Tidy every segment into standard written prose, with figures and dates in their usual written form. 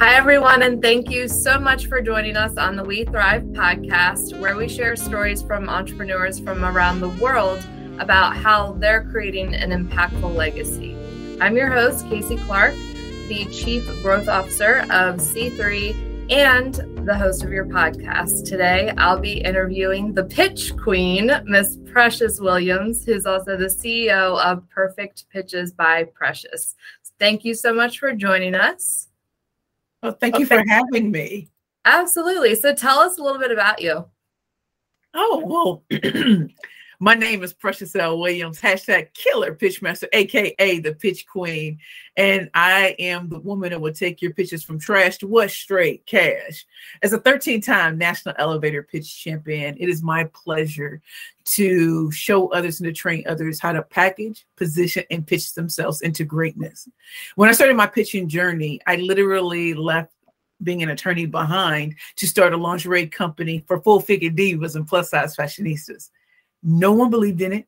Hi, everyone, and thank you so much for joining us on the We Thrive podcast, where we share stories from entrepreneurs from around the world about how they're creating an impactful legacy. I'm your host, Casey Clark, the Chief Growth Officer of C3 and the host of your podcast. Today, I'll be interviewing the Pitch Queen, Miss Precious Williams, who's also the CEO of Perfect Pitches by Precious. Thank you so much for joining us. Well, thank you for having me. Absolutely. So tell us a little bit about you. Oh, well, my name is Precious L. Williams, hashtag killer pitchmaster, a.k.a. the Pitch Queen. And I am the woman that will take your pitches from trash to what? Straight cash. As a 13-time National Elevator Pitch Champion, it is my pleasure to show others and to train others how to package, position, and pitch themselves into greatness. When I started my pitching journey, I literally left being an attorney behind to start a lingerie company for full-figure divas and plus-size fashionistas. No one believed in it.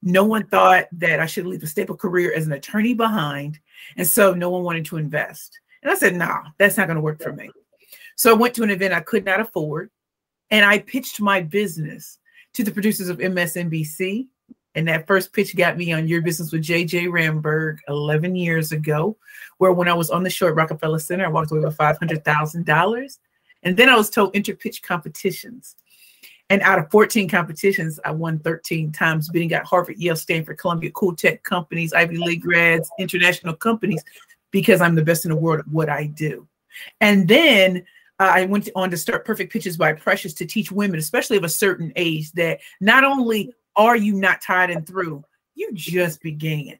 No one thought that I should leave a stable career as an attorney behind. And so no one wanted to invest. And I said, nah, that's not going to work for me. So I went to an event I could not afford. And I pitched my business to the producers of MSNBC. And that first pitch got me on Your Business with J.J. Ramberg 11 years ago, where when I was on the show at Rockefeller Center, I walked away with $500,000. And then I was told enter pitch competitions. And out of 14 competitions, I won 13 times, bidding at Harvard, Yale, Stanford, Columbia, cool tech companies, Ivy League grads, international companies, because I'm the best in the world at what I do. And then I went on to start Perfect Pitches by Precious to teach women, especially of a certain age, that not only are you not tied and through, you just began.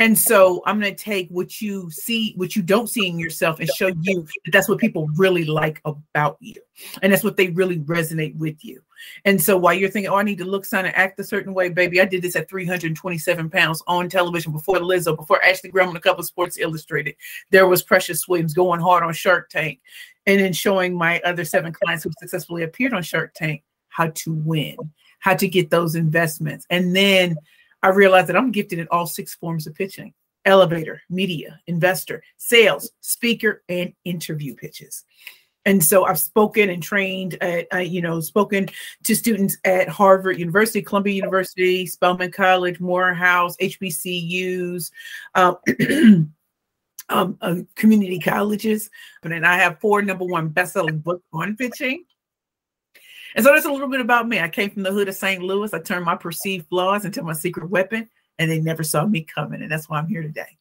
And so I'm going to take what you see, what you don't see in yourself, and show you that that's what people really like about you. And that's what they really resonate with you. And so while you're thinking, oh, I need to look, sound, and act a certain way, baby, I did this at 327 pounds on television before Lizzo, before Ashley Graham and a couple of Sports Illustrated. There was Precious Williams going hard on Shark Tank and then showing my other 7 clients who successfully appeared on Shark Tank how to win, how to get those investments. And then I realized that I'm gifted in all 6 forms of pitching: elevator, media, investor, sales, speaker, and interview pitches. And so I've spoken and trained at, spoken to students at Harvard University, Columbia University, Spelman College, Morehouse, HBCUs, community colleges. But then I have 4 number 1 best-selling books on pitching. And so that's a little bit about me. I came from the hood of St. Louis. I turned my perceived flaws into my secret weapon, and they never saw me coming. And that's why I'm here today.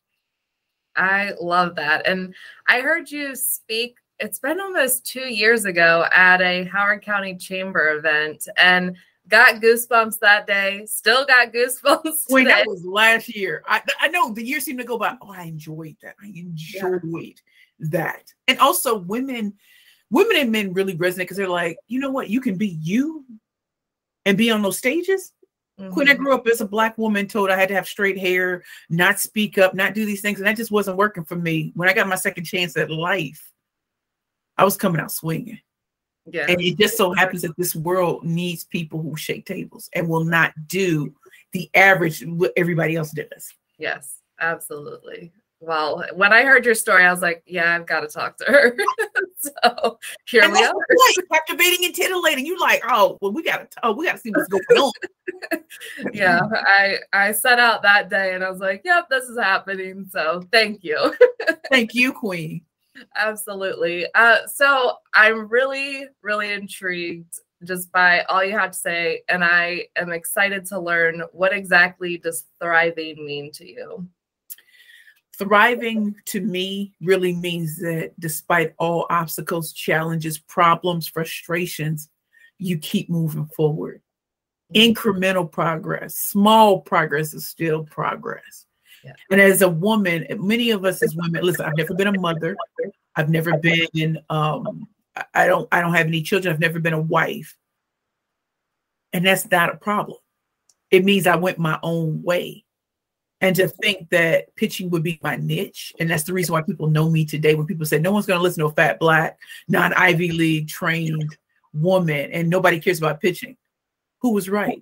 I love that. And I heard you speak, it's been almost 2 years ago at a Howard County Chamber event, and got goosebumps that day. Still got goosebumps today. Wait, that was last year. I know the year seemed to go by. Oh, I enjoyed that. I enjoyed that. And also women and men really resonate because they're like, you know what? You can be you and be on those stages. Mm-hmm. When I grew up as a Black woman, told I had to have straight hair, not speak up, not do these things. And that just wasn't working for me. When I got my second chance at life, I was coming out swinging. Yeah. And it just so happens that this world needs people who shake tables and will not do the average what everybody else does. Yes, absolutely. Well, when I heard your story, I was like, yeah, I've got to talk to her. So here we are. You're captivating and titillating. You're like, oh, well, we got to see what's going on. Yeah, I set out that day and I was like, yep, this is happening. So thank you. Thank you, Queen. Absolutely. So I'm really, really intrigued just by all you have to say. And I am excited to learn what exactly does thriving mean to you? Thriving to me really means that despite all obstacles, challenges, problems, frustrations, you keep moving forward. Incremental progress, small progress is still progress. Yeah. And as a woman, many of us as women, listen, I've never been a mother. I've never been, I don't have any children. I've never been a wife. And that's not a problem. It means I went my own way. And to think that pitching would be my niche. And that's the reason why people know me today. When people say, no one's going to listen to a fat Black, non-Ivy League trained woman, and nobody cares about pitching. Who was right?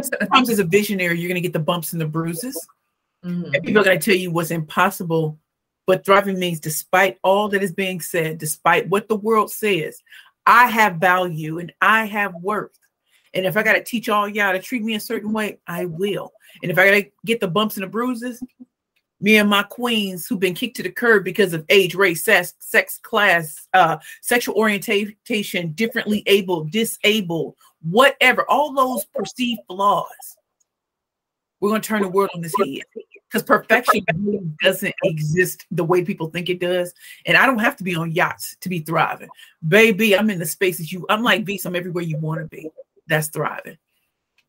Sometimes as a visionary, you're going to get the bumps and the bruises. Mm-hmm. And people are going to tell you what's impossible. But thriving means despite all that is being said, despite what the world says, I have value and I have worth. And if I got to teach all y'all to treat me a certain way, I will. And if I got to get the bumps and the bruises, me and my queens who've been kicked to the curb because of age, race, sex, class, sexual orientation, differently abled, disabled, whatever, all those perceived flaws, we're going to turn the world on its head. Because perfection really doesn't exist the way people think it does. And I don't have to be on yachts to be thriving. Baby, I'm in the spaces I'm like Beast, I'm everywhere you want to be. That's thriving.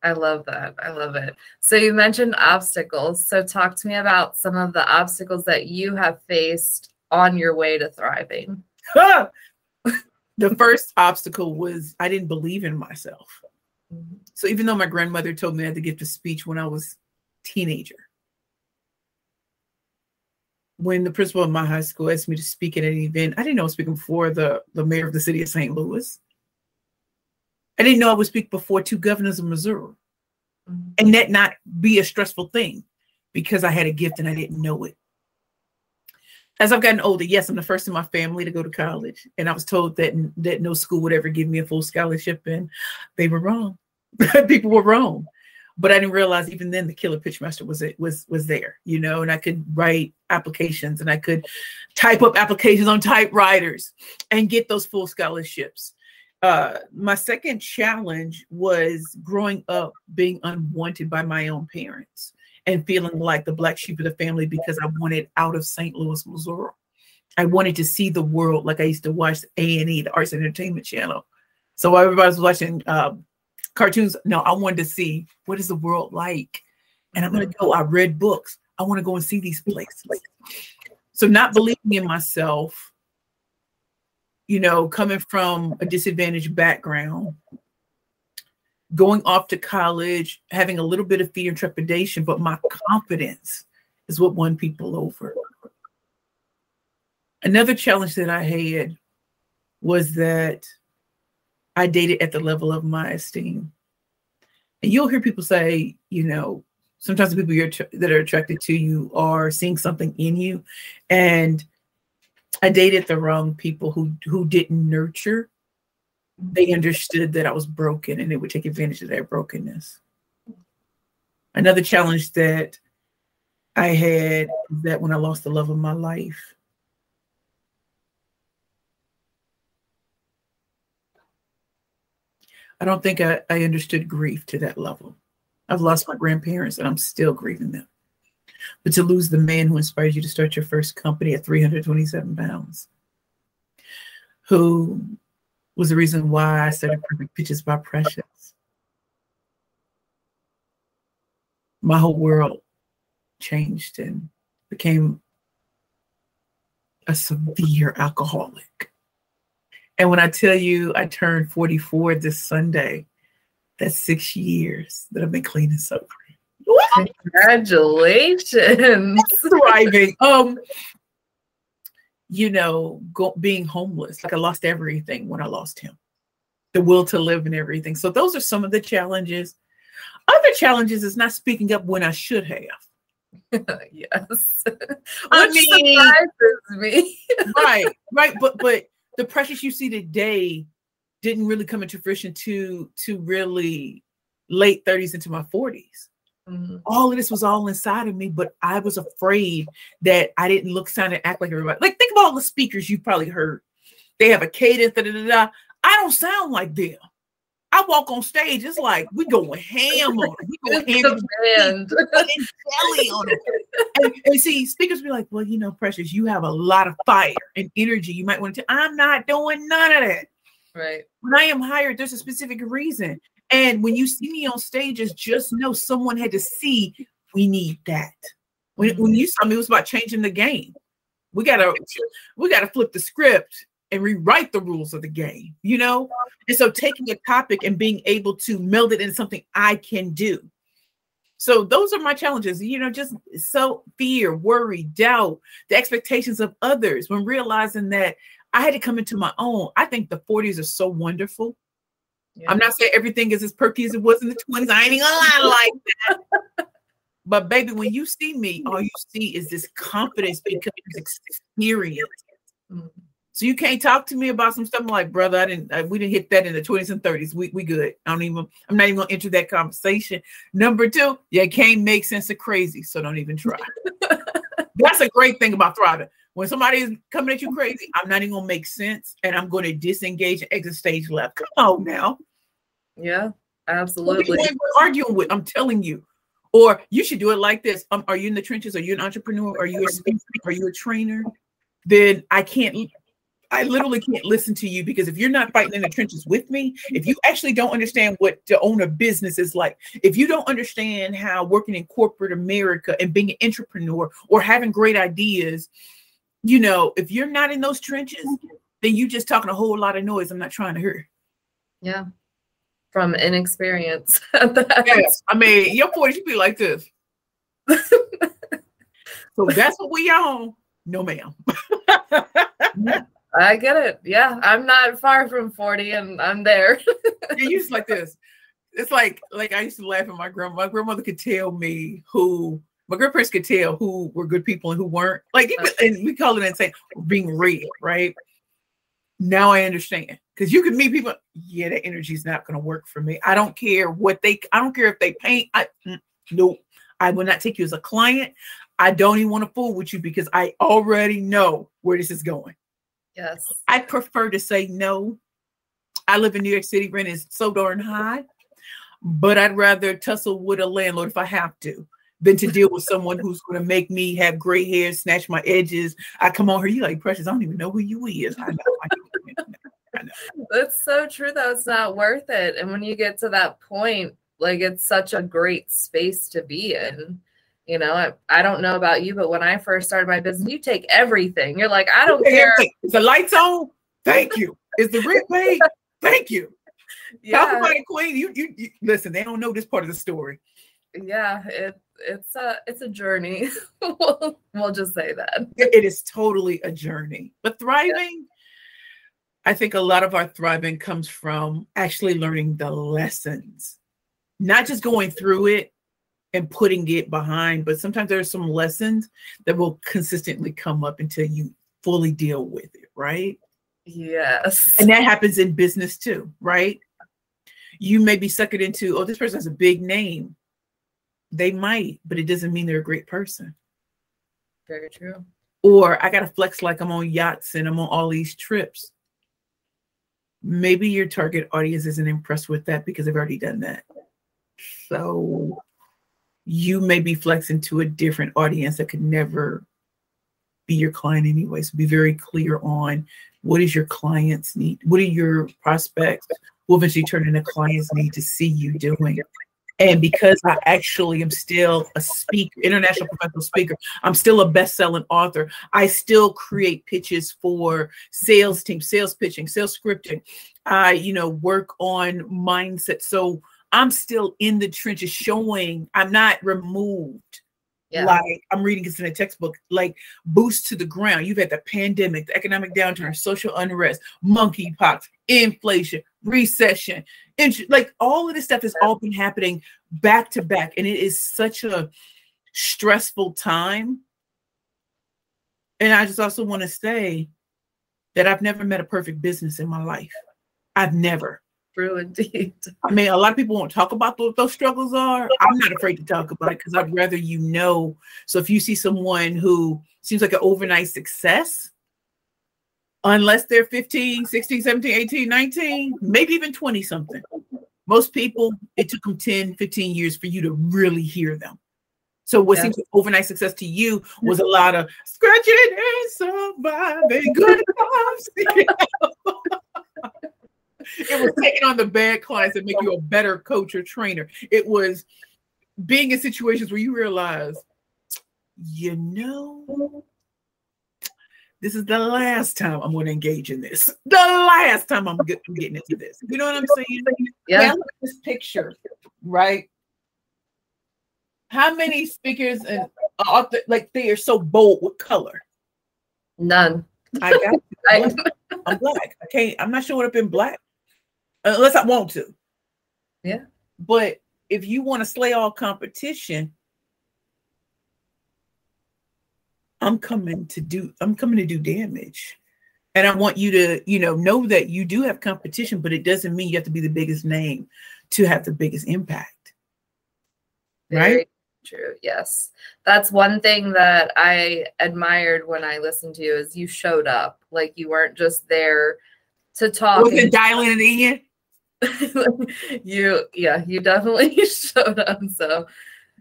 I love that. I love it. So you mentioned obstacles. So talk to me about some of the obstacles that you have faced on your way to thriving. The first obstacle was I didn't believe in myself. So even though my grandmother told me I had to give the speech when I was a teenager, when the principal of my high school asked me to speak at an event, I didn't know I was speaking before the mayor of the city of St. Louis. I didn't know I would speak before two governors of Missouri. And that not be a stressful thing because I had a gift and I didn't know it. As I've gotten older, yes, I'm the first in my family to go to college. And I was told that no school would ever give me a full scholarship. And they were wrong. People were wrong. But I didn't realize even then the killer pitchmaster was there, you know, and I could write applications and I could type up applications on typewriters and get those full scholarships. My second challenge was growing up being unwanted by my own parents and feeling like the black sheep of the family because I wanted out of St. Louis, Missouri. I wanted to see the world like I used to watch A&E, the Arts and Entertainment Channel. So while everybody was watching cartoons, no, I wanted to see what is the world like. And I'm going to go, I read books. I want to go and see these places. So not believing in myself, you know, coming from a disadvantaged background, going off to college, having a little bit of fear and trepidation, but my confidence is what won people over. Another challenge that I had was that I dated at the level of my esteem. And you'll hear people say, you know, sometimes the people that are attracted to you are seeing something in you. And I dated the wrong people who didn't nurture. They understood that I was broken and they would take advantage of their brokenness. Another challenge that I had is that when I lost the love of my life, I don't think I understood grief to that level. I've lost my grandparents and I'm still grieving them. But to lose the man who inspired you to start your first company at 327 pounds, who was the reason why I started Perfect Pitches by Precious. My whole world changed and became a severe alcoholic. And when I tell you I turned 44 this Sunday, that's 6 years that I've been clean and sober. Congratulations. Thriving. You know, being homeless, like I lost everything when I lost him, the will to live and everything. So those are some of the challenges. Other challenges is not speaking up when I should have. Yes. Surprises me. Right. But the Precious you see today didn't really come into fruition to really late 30s into my 40s. All of this was all inside of me, but I was afraid that I didn't look, sound, and act like everybody. Like, think of all the speakers you've probably heard. They have a cadence, I don't sound like them. I walk on stage, it's like, we going ham on it. We going ham on it. And see, speakers be like, well, you know, Precious, you have a lot of fire and energy. You might want to, I'm not doing none of that. Right. When I am hired, there's a specific reason. And when you see me on stages, just know someone had to see we need that. When you saw me, it was about changing the game. We gotta flip the script and rewrite the rules of the game, you know? And so taking a topic and being able to meld it into something I can do. So those are my challenges, you know, just so fear, worry, doubt, the expectations of others when realizing that I had to come into my own. I think the 40s are so wonderful. Yeah. I'm not saying everything is as perky as it was in the 20s. I ain't gonna lie like that. But baby, when you see me, all you see is this confidence because it's experience. Mm-hmm. So you can't talk to me about some stuff. I'm like, brother, we didn't hit that in the 20s and 30s. We good. I'm not even gonna enter that conversation. Number two, you can't make sense of crazy, so don't even try. That's a great thing about thriving. When somebody is coming at you crazy, I'm not even gonna make sense, and I'm gonna disengage and exit stage left. Come on now. Yeah, absolutely. What are you arguing with? I'm telling you. Or you should do it like this. Are you in the trenches? Are you an entrepreneur? Are you a speaker? Are you a trainer? Then I literally can't listen to you, because if you're not fighting in the trenches with me, if you actually don't understand what to own a business is like, if you don't understand how working in corporate America and being an entrepreneur or having great ideas, you know, if you're not in those trenches, then you're just talking a whole lot of noise I'm not trying to hear. Yeah. From inexperience. Yes. I mean, your 40s, you be like this. So that's what we on. No, ma'am. I get it. Yeah, I'm not far from 40, and I'm there. You used like this. It's like I used to laugh at my grandma. My grandmother could tell me who, my grandparents could tell who were good people and who weren't. Like, and we call it insane being real, right? Now I understand, because you can meet people. Yeah, that energy is not going to work for me. I don't care what they. I don't care if they paint. No, I will not take you as a client. I don't even want to fool with you, because I already know where this is going. Yes. I prefer to say no. I live in New York City. Rent is so darn high, but I'd rather tussle with a landlord if I have to than to deal with someone who's going to make me have gray hair, snatch my edges. I come on here, you like, Precious, I don't even know who you is. I know. I know. That's so true, though. It's not worth it. And when you get to that point, like, it's such a great space to be in. You know, I don't know about you, but when I first started my business, you take everything. You're like, I don't care. Is the lights on? Thank you. Is the rent paid? Thank you. Yeah. Talk about it, Queen. You listen, they don't know this part of the story. Yeah, it's a journey. We'll just say that. It is totally a journey. But thriving, yeah. I think a lot of our thriving comes from actually learning the lessons, not just going through it and putting it behind, but sometimes there are some lessons that will consistently come up until you fully deal with it, right? Yes. And that happens in business too, right? You may be suckered into, oh, this person has a big name. They might, but it doesn't mean they're a great person. Very true. Or I got to flex like I'm on yachts and I'm on all these trips. Maybe your target audience isn't impressed with that because they've already done that. So you may be flexing to a different audience that could never be your client anyway. So be very clear on what is your client's need? What are your prospects who eventually turn into clients need to see you doing? And because I actually am still a speaker, international professional speaker, I'm still a best-selling author. I still create pitches for sales teams, sales pitching, sales scripting. I, work on mindset. So I'm still in the trenches showing I'm not removed. Yeah. Like I'm reading this in a textbook, like boots to the ground. You've had the pandemic, the economic downturn, social unrest, monkeypox, inflation, recession. Like all of this stuff has all been happening back to back. And it is such a stressful time. And I just also want to say that I've never met a perfect business in my life. I've never. True indeed. I mean, a lot of people won't talk about what those struggles are. I'm not afraid to talk about it because I'd rather you know. So if you see someone who seems like an overnight success, unless they're 15, 16, 17, 18, 19, maybe even 20 something. Most people, it took them 10, 15 years for you to really hear them. So what seems like overnight success to you was a lot of scratching and surviving good times. It was taking on the bad clients that make you a better coach or trainer. It was being in situations where you realize, this is the last time I'm going to engage in this. The last time I'm getting into this. You know what I'm saying? Yeah. Now look at this picture, right? How many speakers and authors, like they are so bold with color? None. I got you. I'm black. I can't. I'm not showing up in black. Unless I want to. Yeah. But if you want to slay all competition, I'm coming to do damage. And I want you to, know that you do have competition, but it doesn't mean you have to be the biggest name to have the biggest impact. Right? Very true. Yes. That's one thing that I admired when I listened to you is you showed up. Like you weren't just there to talk. Was it dialing it in? You definitely showed up. So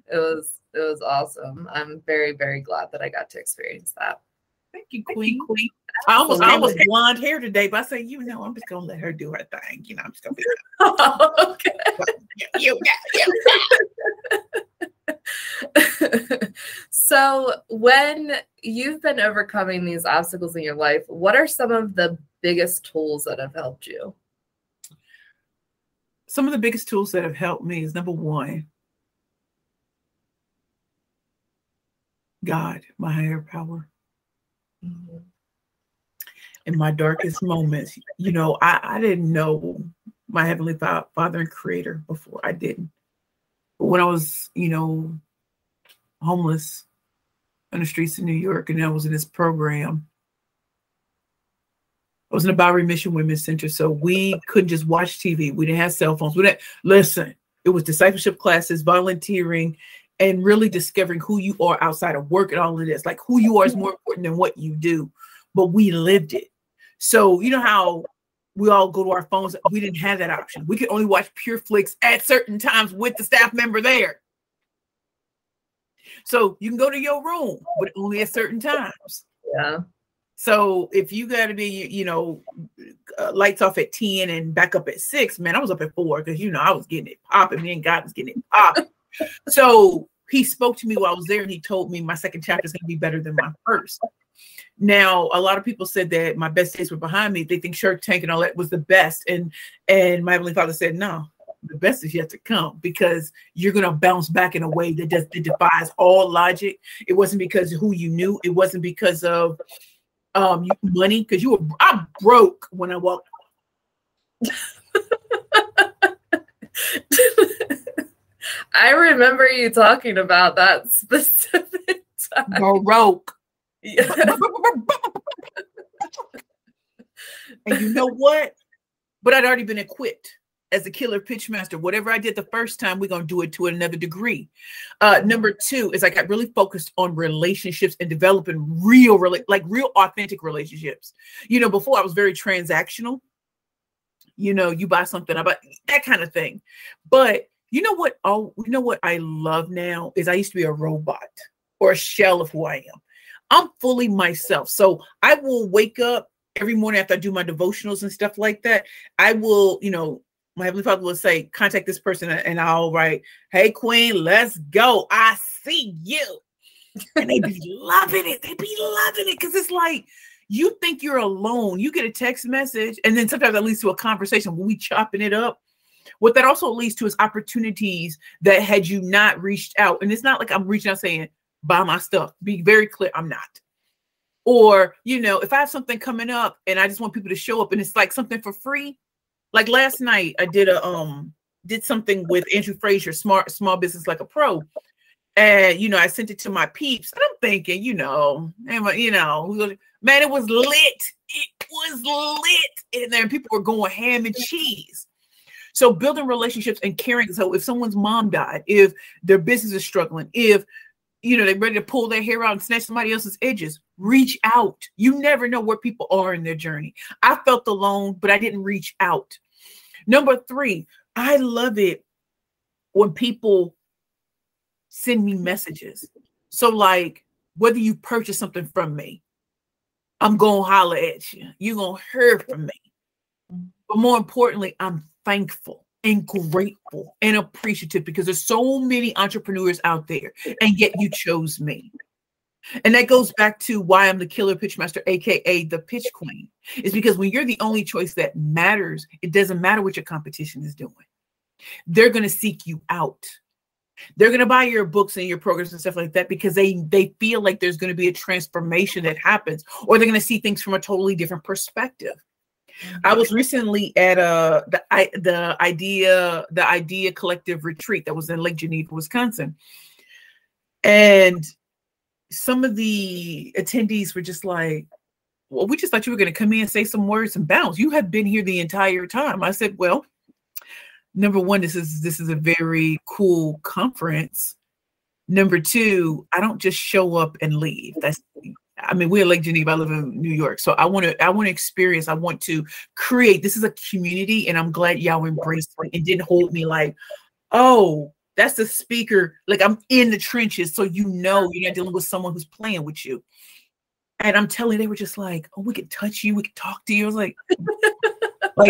it was awesome. I'm very, very glad that I got to experience that. Thank you, Queen. I almost blonde hair today, but I say, I'm just gonna let her do her thing. I'm just gonna be like, oh, okay. So when you've been overcoming these obstacles in your life, what are some of the biggest tools that have helped you? Some of the biggest tools that have helped me is number one, God, my higher power. Mm-hmm. In my darkest moments, I didn't know my Heavenly Father and Creator before. I didn't. But when I was, homeless on the streets of New York, and I was in this program, I was in the Bowery Mission Women's Center, so we couldn't just watch TV. We didn't have cell phones. Listen, it was discipleship classes, volunteering, and really discovering who you are outside of work and all of this. Like, who you are is more important than what you do. But we lived it. So you know how we all go to our phones? We didn't have that option. We could only watch Pure Flicks at certain times with the staff member there. So you can go to your room, but only at certain times. Yeah. So if you got to be, lights off at 10 and back up at 6, man, I was up at 4 because, I was getting it popping. Me and God was getting it popping. So he spoke to me while I was there, and he told me my second chapter is going to be better than my first. Now, a lot of people said that my best days were behind me. They think Shark Tank and all that was the best. And my Heavenly Father said, no, the best is yet to come, because you're going to bounce back in a way that defies all logic. It wasn't because of who you knew. It wasn't because of money, because I broke when I walked. I remember you talking about that specific time. Baroque. Yeah. And you know what? But I'd already been equipped as a killer pitchmaster. Whatever I did the first time, we're going to do it to another degree. Number two is I got really focused on relationships and developing real authentic relationships. Before I was very transactional. You buy something, I buy that kind of thing. But you know what I love now is I used to be a robot or a shell of who I am. I'm fully myself. So I will wake up every morning after I do my devotionals and stuff like that. I will, my Heavenly Father will say, contact this person, and I'll write, hey, Queen, let's go. I see you. And they be loving it. They be loving it because it's like, you think you're alone. You get a text message, and then sometimes that leads to a conversation when we chopping it up. What that also leads to is opportunities that had you not reached out. And it's not like I'm reaching out saying, buy my stuff. Be very clear, I'm not. Or, if I have something coming up and I just want people to show up and it's like something for free. Like last night I did did something with Andrew Frazier, small business like a pro. And, I sent it to my peeps. And I'm thinking, man, it was lit. It was lit in there. And people were going ham and cheese. So building relationships and caring. So if someone's mom died, if their business is struggling, if they're ready to pull their hair out and snatch somebody else's edges. Reach out. You never know where people are in their journey. I felt alone, but I didn't reach out. Number three, I love it when people send me messages. So like, whether you purchase something from me, I'm going to holler at you. You're going to hear from me. But more importantly, I'm thankful and grateful and appreciative, because there's so many entrepreneurs out there, and yet you chose me. And that goes back to why I'm the killer pitchmaster, aka the pitch queen, is because when you're the only choice that matters, it doesn't matter what your competition is doing. They're going to seek you out. They're going to buy your books and your programs and stuff like that, because they feel like there's going to be a transformation that happens, or they're going to see things from a totally different perspective. I was recently at the Idea Collective retreat that was in Lake Geneva, Wisconsin. And some of the attendees were just like, well, we just thought you were going to come in, say some words and bounce. You have been here the entire time. I said, well, number one, this is a very cool conference. Number two, I don't just show up and leave. We're Lake Geneva. I live in New York. So I want to create, this is a community, and I'm glad y'all embraced it and didn't hold me like, oh, that's the speaker. Like, I'm in the trenches. So, you're not dealing with someone who's playing with you. And I'm telling you, they were just like, oh, we can touch you. We can talk to you. I was like,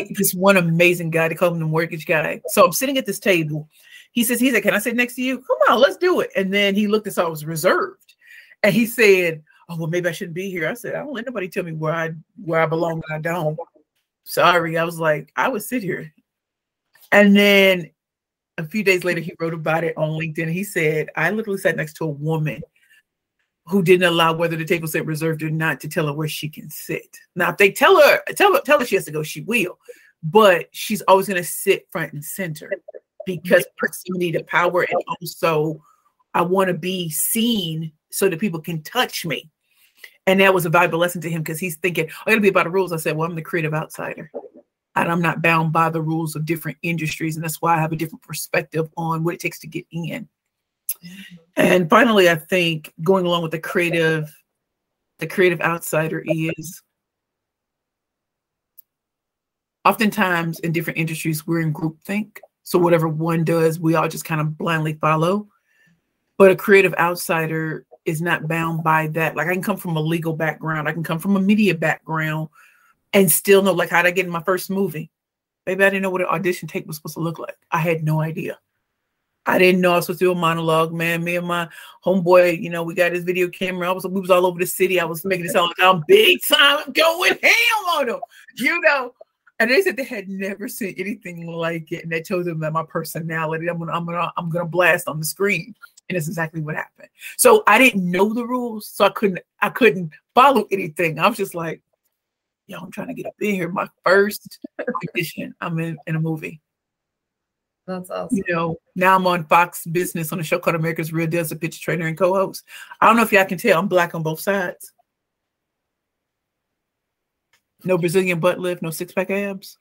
this one amazing guy, they call him the mortgage guy. So I'm sitting at this table. He says, he's like, can I sit next to you? Come on, let's do it. And then he looked and saw I was reserved. And he said, oh, well, maybe I shouldn't be here. I said, I don't let nobody tell me where I belong and I don't. Sorry. I was like, I would sit here. And then a few days later, he wrote about it on LinkedIn. He said, I literally sat next to a woman who didn't allow, whether the table said reserved or not, to tell her where she can sit. Now, if they tell her she has to go, she will. But she's always going to sit front and center because proximity to power. And also, I want to be seen so that people can touch me. And that was a valuable lesson to him because he's thinking, I got to be about the rules. I said, well, I'm the creative outsider. And I'm not bound by the rules of different industries. And that's why I have a different perspective on what it takes to get in. And finally, I think going along with the creative outsider is oftentimes in different industries, we're in groupthink. So whatever one does, we all just kind of blindly follow. But a creative outsider is not bound by that. Like, I can come from a legal background. I can come from a media background and still know, like, how'd I get in my first movie? Maybe I didn't know what an audition tape was supposed to look like. I had no idea. I didn't know I was supposed to do a monologue, man. Me and my homeboy, we got his video camera. We was all over the city. I was making it sound like I'm big time. I'm going ham on them, And they said they had never seen anything like it. And that tells them that my personality, I'm gonna blast on the screen. And that's exactly what happened. So I didn't know the rules, so I couldn't follow anything. I was just like, I'm trying to get up in here. My first audition, I'm in a movie. That's awesome. Now I'm on Fox Business on a show called America's Real Deal as a pitch trainer and co-host. I don't know if y'all can tell, I'm Black on both sides. No Brazilian butt lift, no six-pack abs.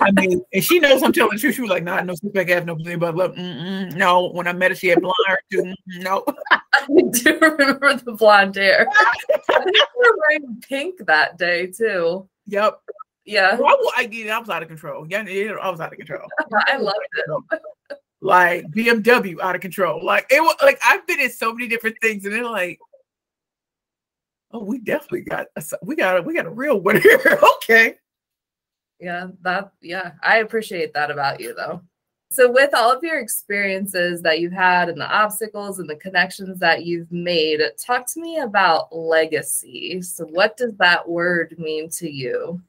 And she knows I'm telling the truth. She was like, nah, no six-pack abs, no Brazilian butt lift. Mm-mm, no, when I met her, she had blonde hair too. No. I do remember the blonde hair. I think you were wearing pink that day too. Yep. Yeah. Well, I was out of control. Yeah, I was out of control. I loved it. Like BMW out of control. Like it was like I've been in so many different things, and they're like, oh, we definitely got a real winner here. Okay. Yeah, I appreciate that about you though. So with all of your experiences that you've had and the obstacles and the connections that you've made, talk to me about legacy. So what does that word mean to you?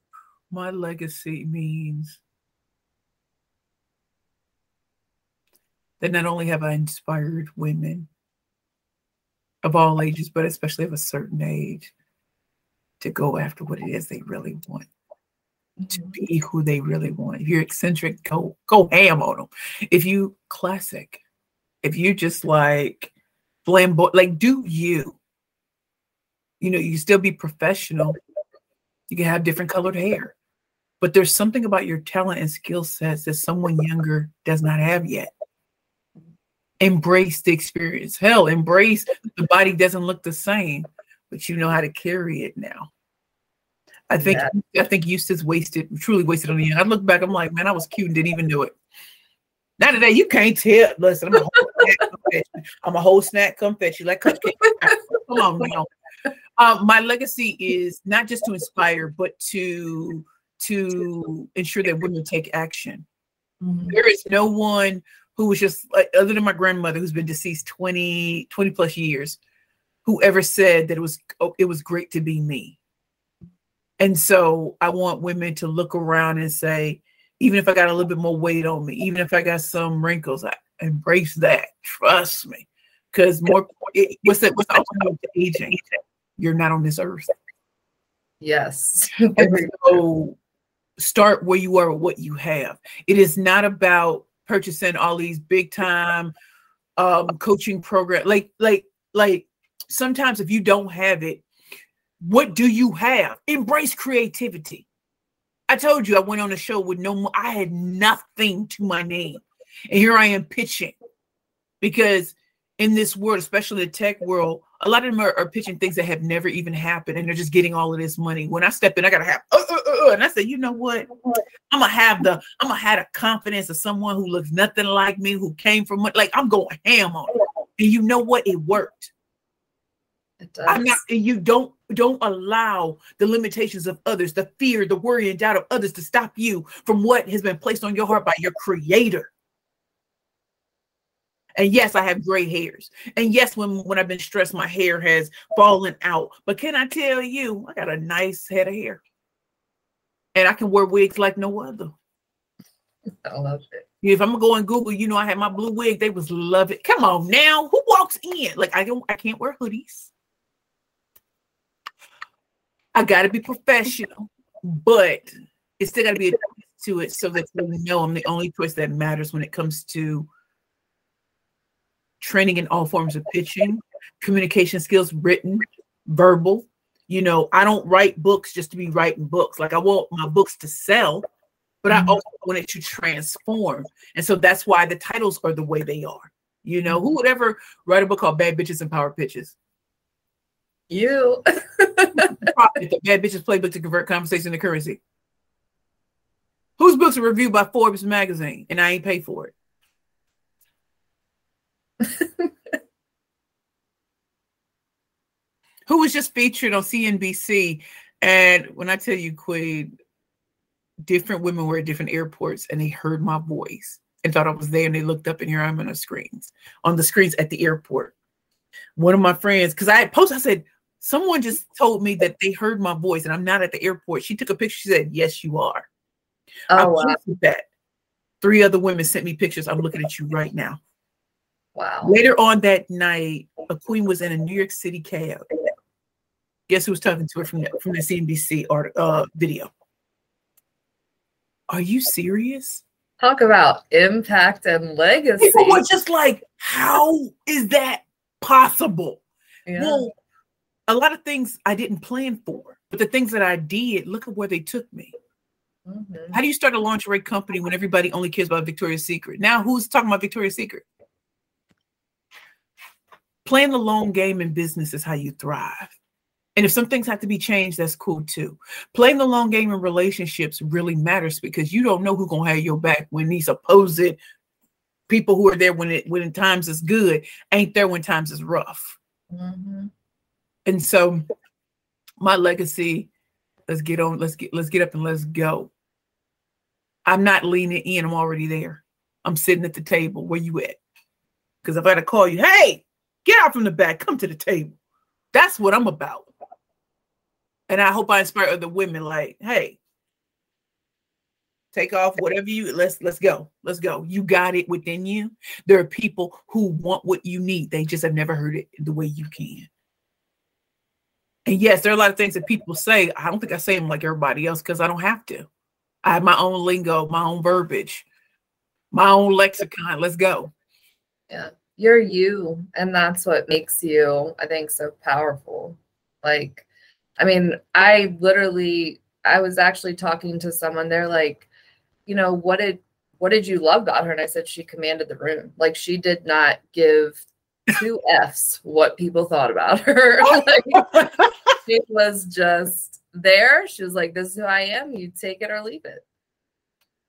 My legacy means that not only have I inspired women of all ages, but especially of a certain age, to go after what it is they really want, to be who they really want. If you're eccentric, go ham on them. If you classic, if you just like flamboyant, like do you. You can still be professional. You can have different colored hair. But there's something about your talent and skill sets that someone younger does not have yet. Embrace the experience. Hell, embrace the body doesn't look the same, but you know how to carry it now. I think youth is truly wasted on the young. I look back, I'm like, man, I was cute and didn't even do it. Now today, you can't tell. Listen, I'm a whole snack come fetch you like cupcake. Come on now. My legacy is not just to inspire, but to ensure that women take action. Mm-hmm. There is no one who was just like, other than my grandmother, who's been deceased 20 plus years, who ever said that it was great to be me. And so I want women to look around and say, even if I got a little bit more weight on me, even if I got some wrinkles, I embrace that. Trust me, because what's the ultimate aging? You're not on this earth. Yes. And so start where you are with what you have. It is not about purchasing all these big time coaching program. Like sometimes if you don't have it, what do you have? Embrace creativity. I told you I went on a show with no, I had nothing to my name. And here I am pitching, because in this world, especially the tech world, a lot of them are pitching things that have never even happened, and they're just getting all of this money. When I step in, I gotta have, and I say, you know what? I'm gonna have the confidence of someone who looks nothing like me, who came from like, I'm going ham on it. And you know what? It worked. It does. And you don't allow the limitations of others, the fear, the worry, and doubt of others to stop you from what has been placed on your heart by your creator. And yes, I have gray hairs. And yes, when I've been stressed, my hair has fallen out. But can I tell you, I got a nice head of hair. And I can wear wigs like no other. I love it. If I'm going to go and Google, you know, I had my blue wig. They was love it. Come on now. Who walks in? Like, I can't wear hoodies. I got to be professional. But it's still got to be a choice to it, so that you know I'm the only choice that matters when it comes to training in all forms of pitching, communication skills, written, verbal. You know, I don't write books just to be writing books. Like, I want my books to sell, but I also want it to transform. And so that's why the titles are the way they are. You know, who would ever write a book called Bad Bitches and Power Pitches? You. The Bad Bitches Playbook to Convert Conversation to Currency. Whose books are reviewed by Forbes magazine and I ain't paid for it? Who was just featured on CNBC, and when I tell you, Queen, different women were at different airports and they heard my voice and thought I was there, and they looked up and here I'm on the screens at the airport. One of my friends, because I had posted, I said, someone just told me that they heard my voice and I'm not at the airport. She took a picture. She said, yes, you are. Oh, I posted that. 3 other women sent me pictures. I'm looking at you right now. Wow. Later on that night, a queen was in a New York City cab. Guess who was talking to her from the CNBC video? Are you serious? Talk about impact and legacy. People were just like, how is that possible? Yeah. Well, a lot of things I didn't plan for, but the things that I did, look at where they took me. Mm-hmm. How do you start a lingerie company when everybody only cares about Victoria's Secret? Now who's talking about Victoria's Secret? Playing the long game in business is how you thrive. And if some things have to be changed, that's cool too. Playing the long game in relationships really matters, because you don't know who's going to have your back when these supposed people who are there when times is good ain't there when times is rough. Mm-hmm. And so my legacy, let's get up and let's go. I'm not leaning in. I'm already there. I'm sitting at the table. Where you at? Because if I had to call you, hey, get out from the back, come to the table. That's what I'm about. And I hope I inspire other women, like, hey, take off whatever you, let's go. You got it within you. There are people who want what you need. They just have never heard it the way you can. And yes, there are a lot of things that people say. I don't think I say them like everybody else, because I don't have to. I have my own lingo, my own verbiage, my own lexicon. Let's go. Yeah. You're you, and that's what makes you, I think, so powerful. Like, I mean, I was actually talking to someone. They're like, you know, what did you love about her? And I said, she commanded the room. Like, she did not give 2 F's what people thought about her. Like, she was just there. She was like, this is who I am. You take it or leave it.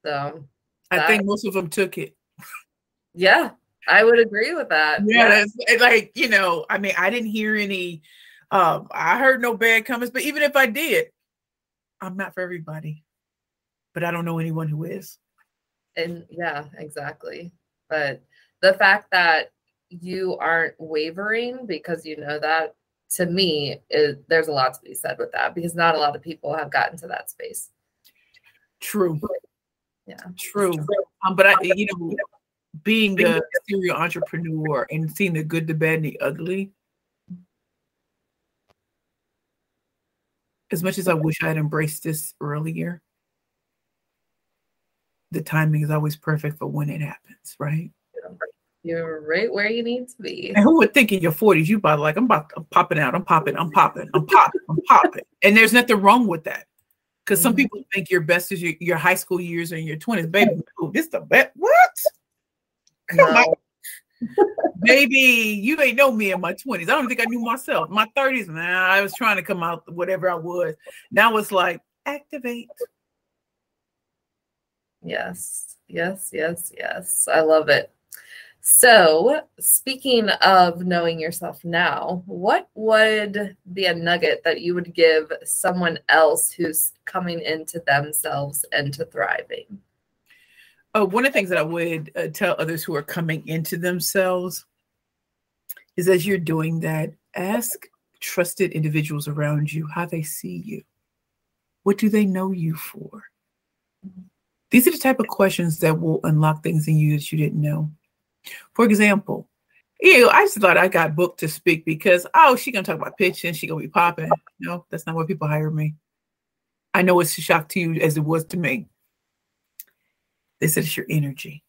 So I think most of them took it. Yeah. I would agree with that. Yeah, yeah. Like, you know, I mean, I didn't hear any, I heard no bad comments, but even if I did, I'm not for everybody, but I don't know anyone who is. And yeah, exactly. But the fact that you aren't wavering, because you know that, to me, there's a lot to be said with that, because not a lot of people have gotten to that space. True. Yeah. True. But I, you know, being a serial entrepreneur and seeing the good, the bad, and the ugly, as much as I wish I had embraced this earlier, the timing is always perfect for when it happens, right? Yeah. You're right where you need to be. And who would think in your 40s, you about like, I'm popping out. I'm popping. And there's nothing wrong with that. Because some people think your best is your high school years or in your 20s. Baby, no, this the best. What? No. Baby, you ain't know me in my 20s. I don't think I knew myself. My 30s, I was trying to come out whatever I was. Now it's like, activate. Yes. I love it. So speaking of knowing yourself now, what would be a nugget that you would give someone else who's coming into themselves and to thriving? One of the things that I would tell others who are coming into themselves is, as you're doing that, ask trusted individuals around you how they see you. What do they know you for? These are the type of questions that will unlock things in you that you didn't know. For example, I just thought I got booked to speak because, she going to talk about pitch and she going to be popping. No, that's not why people hire me. I know it's a shock to you as it was to me. They said it's your energy.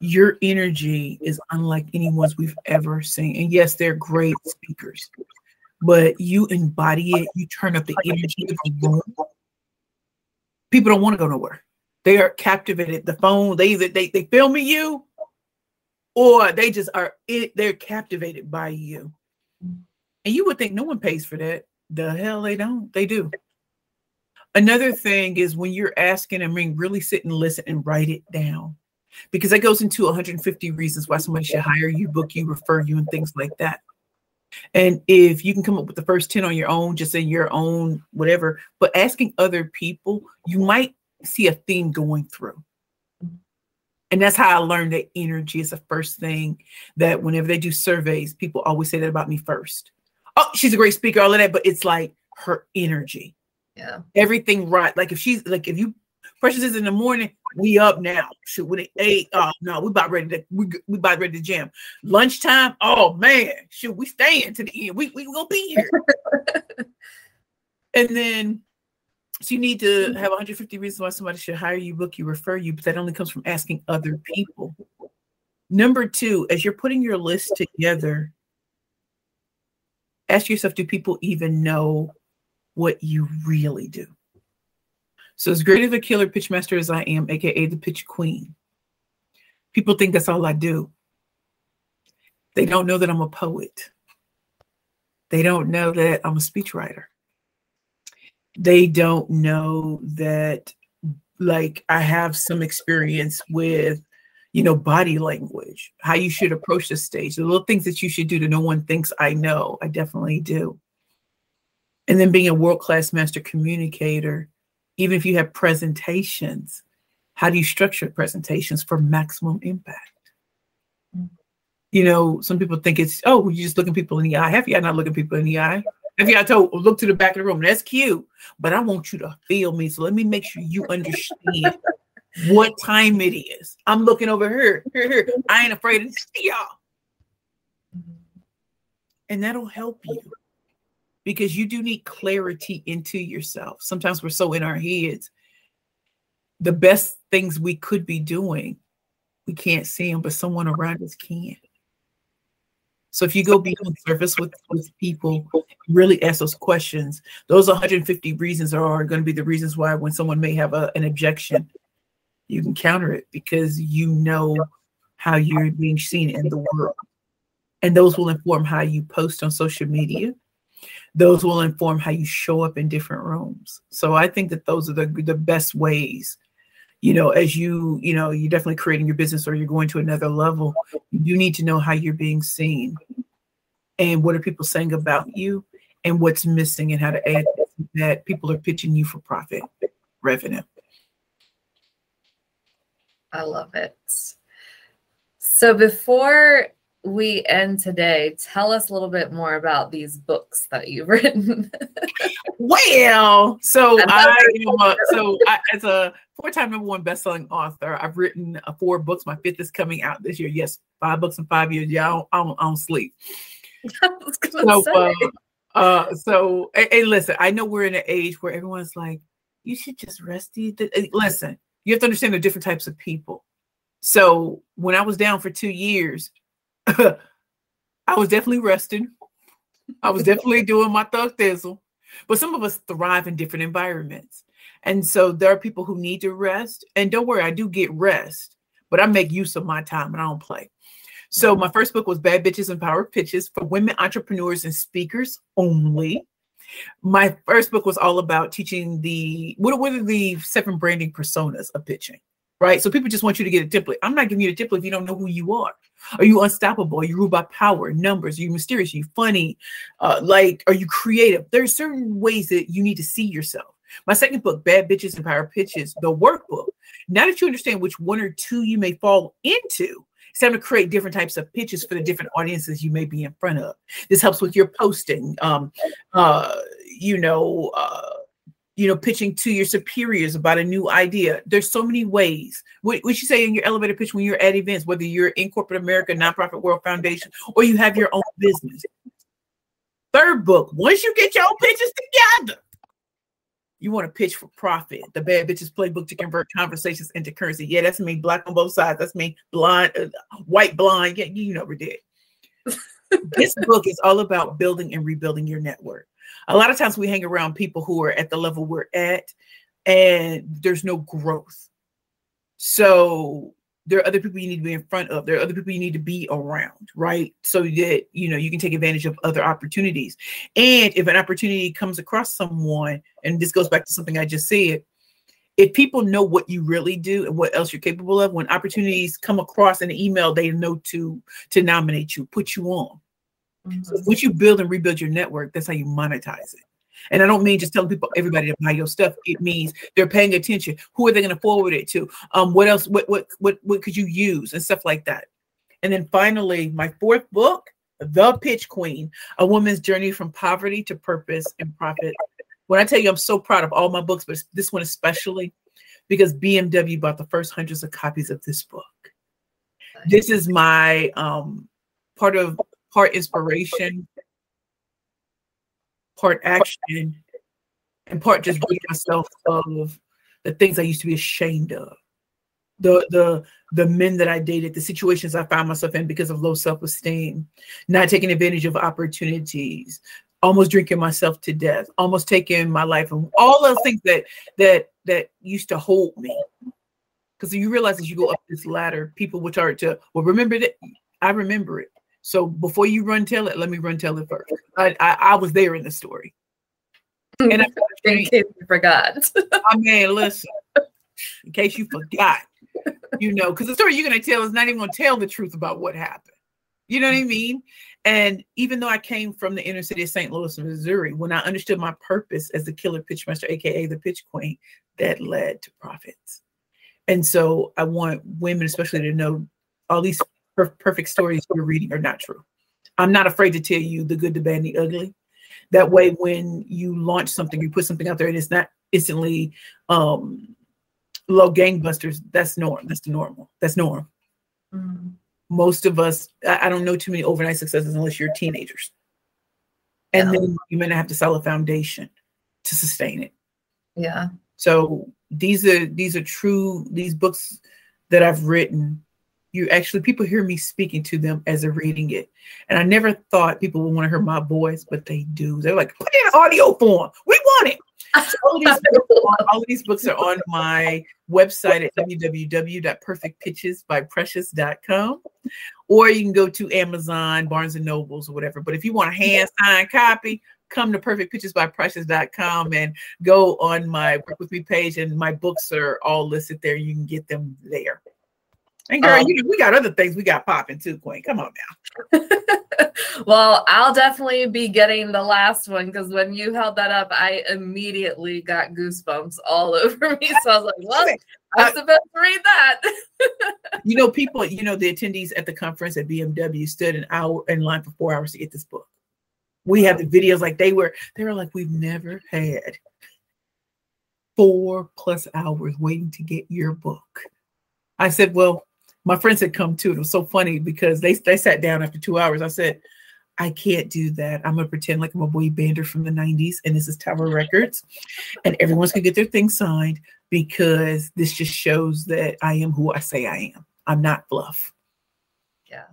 Your energy is unlike anyone's we've ever seen. And yes, they're great speakers, but you embody it. You turn up the energy of the room. People don't want to go nowhere. They are captivated. The phone, they film you. Or they just they're captivated by you. And you would think no one pays for that. The hell they don't. They do. Another thing is when you're asking, really sit and listen and write it down. Because that goes into 150 reasons why somebody should hire you, book you, refer you, and things like that. And if you can come up with the first 10 on your own, just in your own whatever, but asking other people, you might see a theme going through. And that's how I learned that energy is the first thing that whenever they do surveys, people always say that about me first. Oh, she's a great speaker, all of that, but it's like her energy. Yeah. Everything right. Like if she's like, if you Precious is in the morning, we up now. Shoot, when it 8, we about ready to jam. Lunchtime, oh man, shoot, we staying to the end. We gonna be here. And then so you need to have 150 reasons why somebody should hire you, book you, refer you, but that only comes from asking other people. Number 2, as you're putting your list together, ask yourself, do people even know what you really do? So as great of a killer pitch master as I am, aka the pitch queen, people think that's all I do. They don't know that I'm a poet. They don't know that I'm a speechwriter. They don't know that, like, I have some experience with, body language, how you should approach the stage, the little things that you should do that no one thinks I know. I definitely do. And then being a world-class master communicator, even if you have presentations, how do you structure presentations for maximum impact? Some people think it's, you're just looking people in the eye. Have you not looking people in the eye? If y'all look to the back of the room, that's cute, but I want you to feel me. So let me make sure you understand what time it is. I'm looking over here. I ain't afraid to see y'all. And that'll help you because you do need clarity into yourself. Sometimes we're so in our heads. The best things we could be doing, we can't see them, but someone around us can. So if you go beyond surface with people, really ask those questions. Those 150 reasons are going to be the reasons why when someone may have an objection, you can counter it because you know how you're being seen in the world. And those will inform how you post on social media. Those will inform how you show up in different rooms. So I think that those are the best ways. As you're definitely creating your business or you're going to another level, you need to know how you're being seen and what are people saying about you and what's missing and how to add that people are pitching you for profit revenue. I love it. So before we end today, tell us a little bit more about these books that you've written. I, as a 4-time #1 best-selling author, I've written 4 books. My 5th is coming out this year. Yes, 5 books in 5 years. Yeah, I don't sleep. So, listen, I know we're in an age where everyone's like, you should just rest. Listen, you have to understand the different types of people. So when I was down for 2 years, I was definitely resting. I was definitely doing my thug thistle. But some of us thrive in different environments. And so there are people who need to rest. And don't worry, I do get rest, but I make use of my time and I don't play. So my first book was Bad Bitches and Power Pitches for women entrepreneurs and speakers only. My first book was all about teaching what are the seven branding personas of pitching, right? So people just want you to get a template. I'm not giving you a template if you don't know who you are. Are you unstoppable? Are you ruled by power, numbers? Are you mysterious? Are you funny? Are you creative? There are certain ways that you need to see yourself. My second book, Bad Bitches and Power Pitches, the workbook. Now that you understand which one or two you may fall into, it's time to create different types of pitches for the different audiences you may be in front of. This helps with your posting, pitching to your superiors about a new idea. There's so many ways. What you say in your elevator pitch when you're at events, whether you're in corporate America, nonprofit world foundation, or you have your own business. Third book, once you get your own pitches together, you want to pitch for profit. The Bad Bitches Playbook to Convert Conversations into Currency. Yeah, that's me, black on both sides. That's me, blonde, white blonde. Yeah, you never did. This book is all about building and rebuilding your network. A lot of times we hang around people who are at the level we're at and there's no growth. So there are other people you need to be in front of. There are other people you need to be around, right? So that, you can take advantage of other opportunities. And if an opportunity comes across someone, and this goes back to something I just said, if people know what you really do and what else you're capable of, when opportunities come across in an email, they know to nominate you, put you on. Mm-hmm. So once you build and rebuild your network, that's how you monetize it. And I don't mean just telling people, everybody to buy your stuff. It means they're paying attention. Who are they going to forward it to? What else? What could you use and stuff like that? And then finally, my fourth book, The Pitch Queen, A Woman's Journey from Poverty to Purpose and Profit. When I tell you, I'm so proud of all my books, but this one especially, because BMW bought the first hundreds of copies of this book. This is my part inspiration, part action, and part just rid myself of the things I used to be ashamed of, the men that I dated, the situations I found myself in because of low self-esteem, not taking advantage of opportunities, almost drinking myself to death, almost taking my life, and all those things that used to hold me. Because you realize as you go up this ladder, people will start to, well, remember that, I remember it. So before you run tell it, let me run tell it first. I was there in the story. And in case you forgot. I mean, listen, in case you forgot, because the story you're going to tell is not even going to tell the truth about what happened. You know what I mean? And even though I came from the inner city of St. Louis, Missouri, when I understood my purpose as the killer pitchmaster, a.k.a. the Pitch Queen, that led to profits. And so I want women especially to know all these perfect stories you're reading are not true. I'm not afraid to tell you the good, the bad, and the ugly. That way, when you launch something, you put something out there, and it's not instantly low gangbusters. That's norm. Mm-hmm. Most of us, I don't know too many overnight successes unless you're teenagers. And then you may not have to sell a foundation to sustain it. Yeah. So these books that I've written, people hear me speaking to them as they're reading it. And I never thought people would want to hear my voice, but they do. They're like, put it in audio form. We want it. So all these books are on my website at www.perfectpitchesbyprecious.com. Or you can go to Amazon, Barnes and Nobles, or whatever. But if you want a hand-signed copy, come to perfectpitchesbyprecious.com and go on my Work With Me page. And my books are all listed there. You can get them there. And girl, we got other things we got popping too, Queen. Come on now. Well, I'll definitely be getting the last one because when you held that up, I immediately got goosebumps all over me. So I was like, well, I'm supposed to read that. People, the attendees at the conference at BMW stood an hour in line for 4 hours to get this book. We have the videos like they were like, we've never had 4+ hours waiting to get your book. I said, well, my friends had come too. It was so funny because they sat down after 2 hours. I said, I can't do that. I'm going to pretend like I'm a boy bander from the 90s and this is Tower Records. And everyone's going to get their thing signed because this just shows that I am who I say I am. I'm not bluff. Yeah.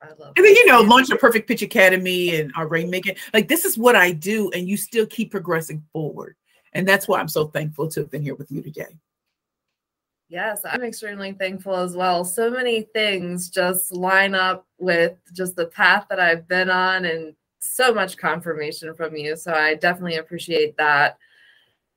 I love and then, you know, launch the Perfect Pitch Academy and our rainmaking. Like, this is what I do, and you still keep progressing forward. And that's why I'm so thankful to have been here with you today. Yes, I'm extremely thankful as well. So many things just line up with just the path that I've been on and so much confirmation from you. So I definitely appreciate that.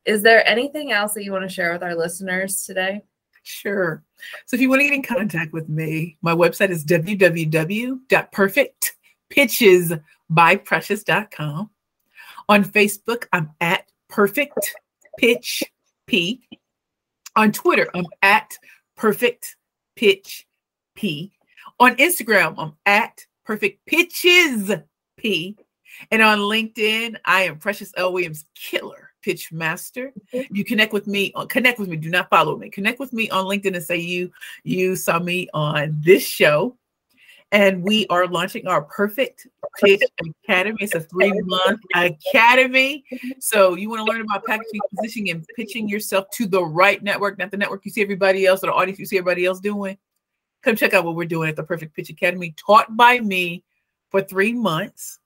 Is there anything else that you want to share with our listeners today? Sure. So if you want to get in contact with me, my website is www.perfectpitchesbyprecious.com. On Facebook, I'm at Perfect Pitch P. On Twitter, I'm at Perfect Pitch P. On Instagram, I'm at Perfect Pitches P. And on LinkedIn, I am Precious L. Williams Killer Pitch Master. You connect with me. Connect with me. Do not follow me. Connect with me on LinkedIn and say you saw me on this show. And we are launching our Perfect Pitch Academy. It's a 3-month academy. So you want to learn about packaging, positioning, and pitching yourself to the right network, not the network you see everybody else or the audience you see everybody else doing. Come check out what we're doing at the Perfect Pitch Academy, taught by me for 3 months.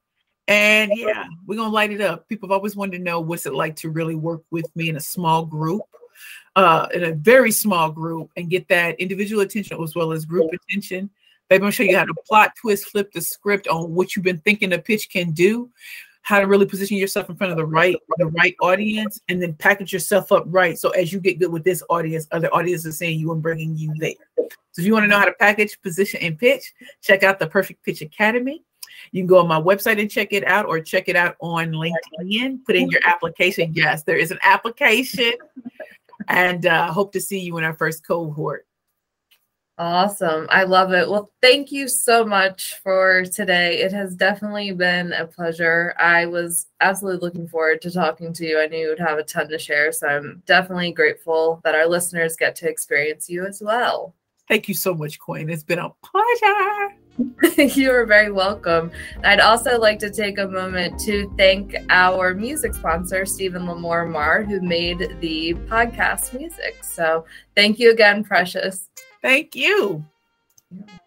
And yeah, we're going to light it up. People have always wanted to know what's it like to really work with me in a small group, in a very small group, and get that individual attention as well as group attention. Baby, I'm going to show you how to plot, twist, flip the script on what you've been thinking a pitch can do, how to really position yourself in front of the right audience, and then package yourself up right. So as you get good with this audience, other audiences are seeing you and bringing you there. So if you want to know how to package, position, and pitch, check out the Perfect Pitch Academy. You can go on my website and check it out, or check it out on LinkedIn. Put in your application. Yes, there is an application. And hope to see you in our first cohort. Awesome. I love it. Well, thank you so much for today. It has definitely been a pleasure. I was absolutely looking forward to talking to you. I knew you would have a ton to share. So I'm definitely grateful that our listeners get to experience you as well. Thank you so much, Queen. It's been a pleasure. You are very welcome. I'd also like to take a moment to thank our music sponsor, Stephen Lamour Marr, who made the podcast music. So thank you again, Precious. Thank you. Yeah.